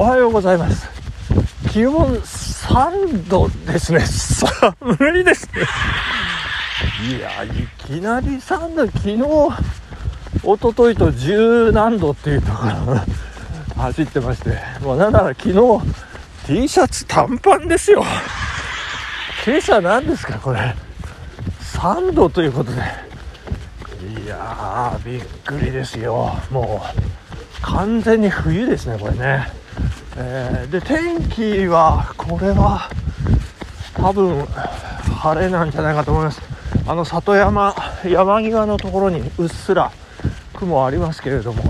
おはようございます。気温3度ですね。寒いですね。いや、いきなり3度、昨日、一昨日と10何度っていうところ走ってまして、もうなんなら昨日 T シャツ短パンですよ。今朝何ですかこれ、3度ということで、いやーびっくりですよ。もう完全に冬ですねこれね。で天気はこれは多分晴れなんじゃないかと思います。あの里山山際のところにうっすら雲ありますけれども、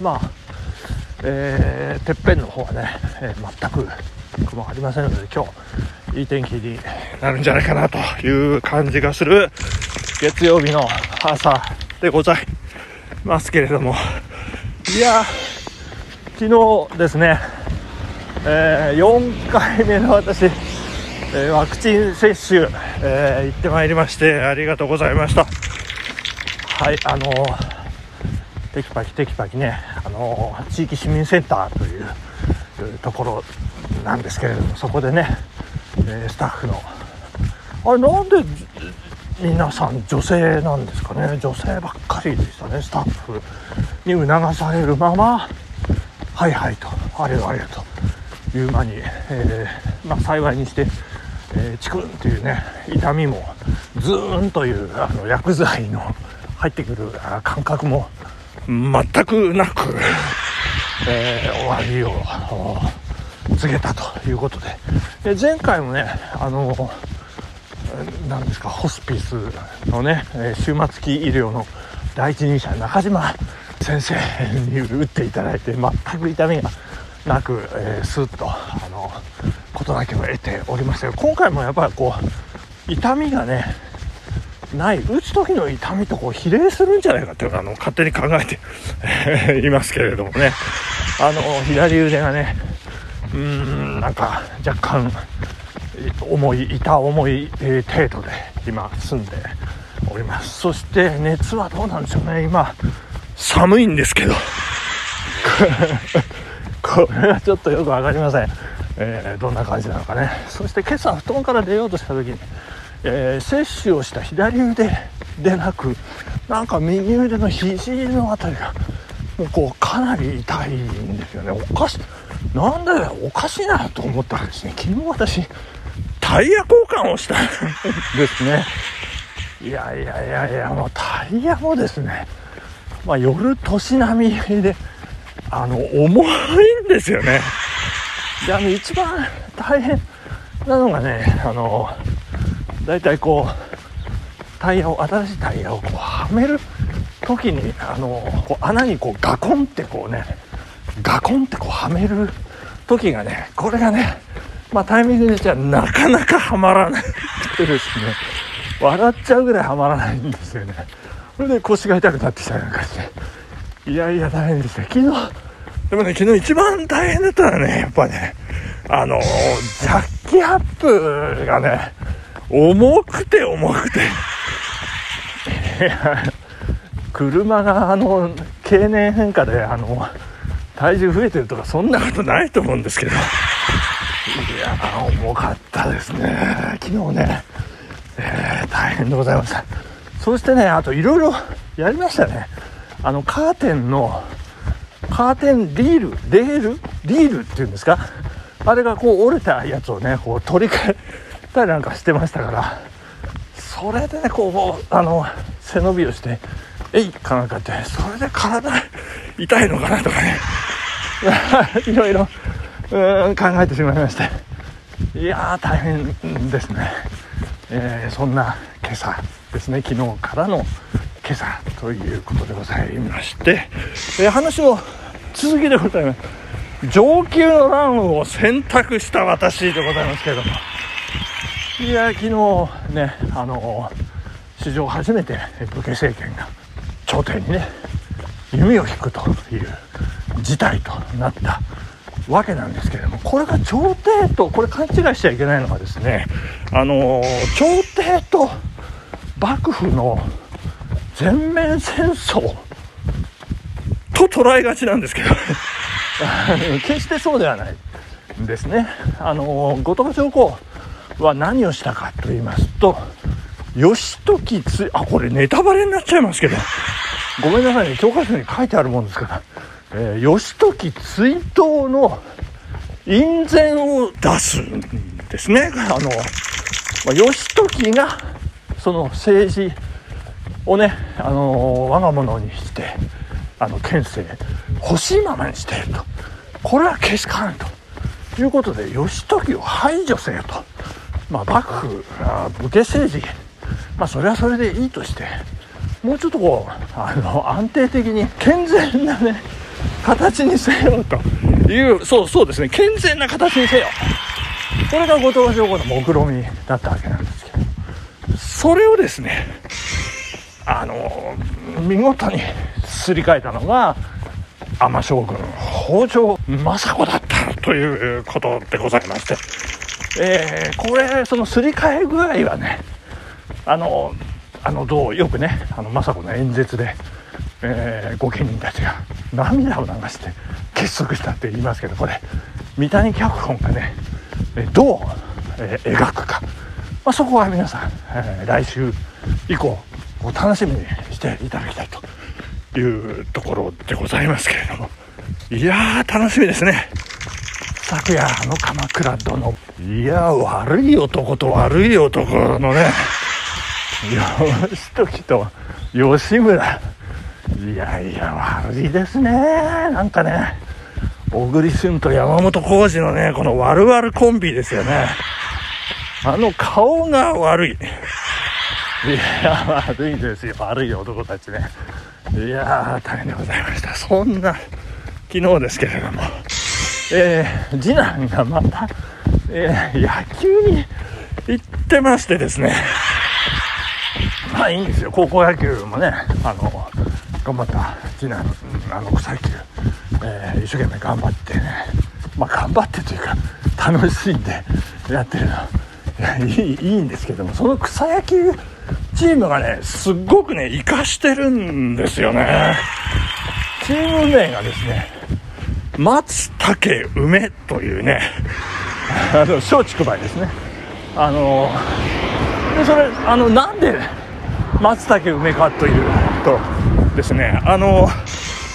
まあ、てっぺんの方はね、全く雲がありませんので、今日いい天気になるんじゃないかなという感じがする月曜日の朝でございますけれども、いや昨日ですね、4回目の私、ワクチン接種、行ってまいりまして、ありがとうございました。はい、テキパキテキパキね、地域市民センターというところなんですけれども、そこでね、スタッフのあれなんで皆さん女性なんですかね、女性ばっかりでしたね。スタッフに促されるままはいはいとあれよあれよという間に、幸いにして、チクンというね痛みもズーンという薬剤の入ってくる感覚も全くなく、終わりを告げたということで、で前回もね、何ですか、ホスピスのね終末期医療の第一人者中島先生に打っていただいて、全く痛みがなく、スッとことだけを得ておりましたが、今回もやっぱりこう痛みがねない、打つ時の痛みとこう比例するんじゃないかって勝手に考えていますけれどもね、左腕がねなんか若干痛い程度で今住んでおります。そして熱はどうなんでしょうね、今寒いんですけどこれはちょっとよくわかりません、どんな感じなのかね。そして今朝布団から出ようとした時に、接種をした左腕でなく、なんか右腕の肘のあたりがもうこうかなり痛いんですよね。なんだよおかしいなと思ったんですね。昨日私タイヤ交換をしたんですね。いやもうタイヤもですね、夜年並みで重いんですよね。で一番大変なのがね、だいたいこう新しいタイヤをこうはめるときにこう穴にこうガコンってこうはめるときがね、これがね、タイミングでじゃなかなかはまらないってですね、笑っちゃうぐらいはまらないんですよね。それで腰が痛くなってきたような感じで、大変でした。昨日一番大変だったのはね、やっぱねジャッキアップがね重くて車が経年変化で体重増えてるとかそんなことないと思うんですけど、重かったですね昨日ね、大変でございました。そしてね、あといろいろやりましたね。カーテンリールっていうんですか、あれがこう折れたやつをねこう取り替えたりなんかしてましたから、それでねこう背伸びをしてなんかって、それで体痛いのかなとかねいろいろ考えてしまいまして、いやー大変ですね、そんな今朝ですね、昨日からの今朝ということでございまして、話の続きでございます。上級のランを選択した私でございますけれども、いや昨日ね、史上初めて武家政権が朝廷にね弓を引くという事態となったわけなんですけれども、これが朝廷と、これ勘違いしちゃいけないのがですね、朝廷と幕府の全面戦争と捉えがちなんですけど決してそうではないですね。後鳥羽上皇は何をしたかと言いますと、義時つあこれネタバレになっちゃいますけどごめんなさいね、教科書に書いてあるもんですから、義時追悼の院宣を出すんですね。義時がその政治をね、我が物にして県政欲しいままにしていると、これはけしからんということで義時を排除せよと、幕府武家政治、それはそれでいいとして、もうちょっとこう安定的に健全なね形にせよという、そうですね、健全な形にせよ、これが後鳥羽上皇の目論見だったわけなんですけど、それをですね見事にすり替えたのが尼将軍北条政子だったということでございまして、これそのすり替え具合はねよくね政子の演説で、御家人たちが涙を流して結束したって言いますけど、これ三谷脚本がねどう、描くか、そこは皆さん、来週以降お楽しみにしていただきたいというところでございますけれども、いやー楽しみですね。昨夜鎌倉殿、いや悪い男と悪い男のね義時と吉村、悪いですね。なんかね小栗旬と山本浩二のねこの悪々コンビですよね。顔が悪い、悪いですよ、悪い男たちね。大変でございました。そんな昨日ですけれども、次男がまた、野球に行ってましてですね、いいんですよ、高校野球もね頑張った次男草野球、一生懸命頑張ってね、頑張ってというか楽しんでやってるのいいんですけども、その草野球チームがねすっごくね生かしてるんですよね。チーム名がですね松竹梅というね松竹梅ですね。でそれなんで松竹梅かというとですね、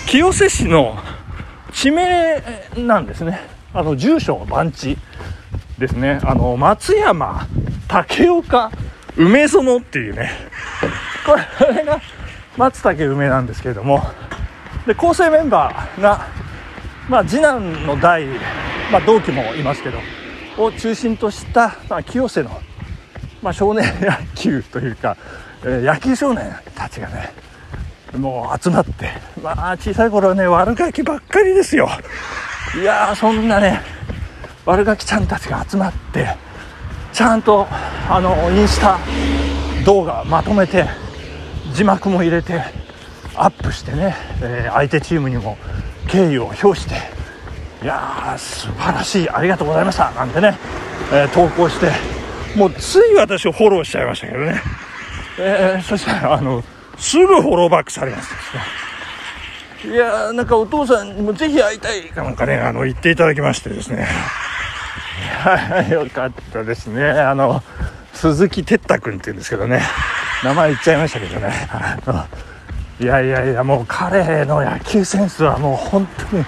清瀬市の地名なんですね。住所番地ですね。松山竹岡梅園っていうね、これが松竹梅なんですけれども、で構成メンバーが、次男の代、同期もいますけどを中心とした、清瀬の、少年野球というか、野球少年たちがねもう集まって、小さい頃はね悪ガキばっかりですよ。そんなね悪ガキちゃんたちが集まってちゃんとインスタ動画まとめて字幕も入れてアップしてね、相手チームにも敬意を表して、素晴らしいありがとうございましたなんてね、投稿して、もうつい私をフォローしちゃいましたけどね、そしたらすぐフォローバックされましたですね。なんかお父さんにもぜひ会いたいかなんかね言っていただきましてですね、よかったですね。鈴木哲太君って言うんですけどね、名前言っちゃいましたけどね、もう彼の野球センスはもう本当に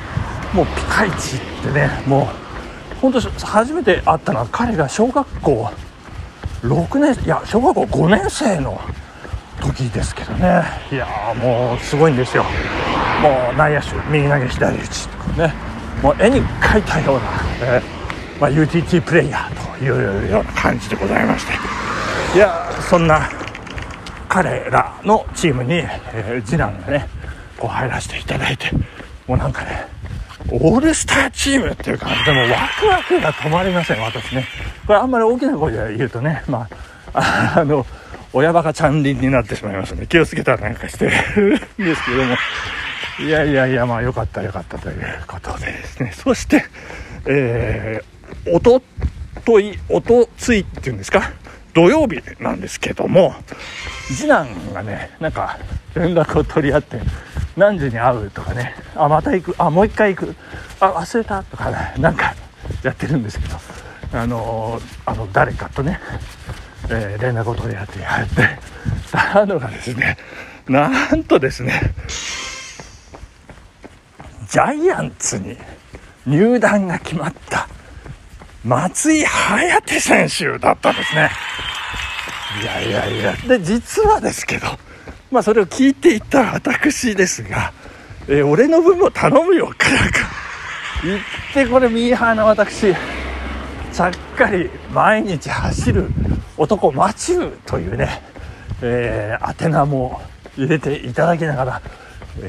もうピカイチってね、もう本当初めて会ったのは彼が小学校小学校5年生の時ですけどね、もうすごいんですよ。もう内野手右投げ左打ちとかね、もう絵に描いたような、UTT プレイヤーというような感じでございまして、そんな彼らのチームに、次男がねこう入らせていただいて、もうなんかねオールスターチームっていう感じでもうワクワクが止まりません私ね。これあんまり大きな声で言うとね、親バカちゃんりんになってしまいますので気をつけたらなんかしてるんですけども、よかったということでですね。そして、おとついっていうんですか、土曜日なんですけども、次男がねなんか連絡を取り合って何時に会うとかね、あまた行く、あもう一回行く、あ忘れたとかね、なんかやってるんですけど、誰かとね、連絡を取り合ってやってたのがですね、なんとですねジャイアンツに入団が決まった松井颯選手だったんですね。いやいやいや、で実はですけど、まあ、それを聞いていた私ですが、俺の分も頼むよからか言って、これミーハーな私ちゃっかり毎日走る男マチューというね、宛名も入れていただきながら、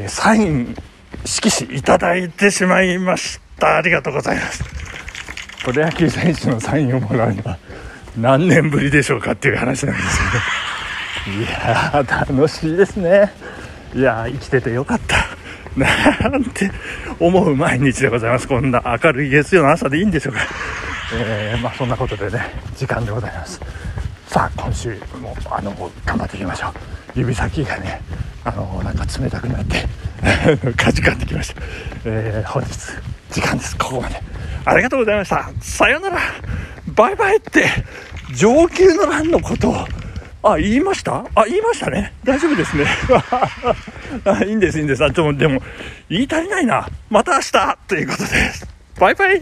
サイン色紙いただいてしまいました。ありがとうございます。プロ野球選手のサインをもらうのは何年ぶりでしょうかっていう話なんですけど、いや楽しいですね。いや生きててよかったなんて思う毎日でございます。こんな明るい月曜の朝でいいんでしょうか。まあそんなことでね、時間でございます。さあ今週も頑張っていきましょう。指先がねなんか冷たくなってカチカチってきました、本日時間です。ここまでありがとうございました。さよならバイバイって上級の欄のことを言いました。言いましたね。大丈夫ですねいいんです、いいんです。でも言い足りないな。また明日ということです。バイバイ。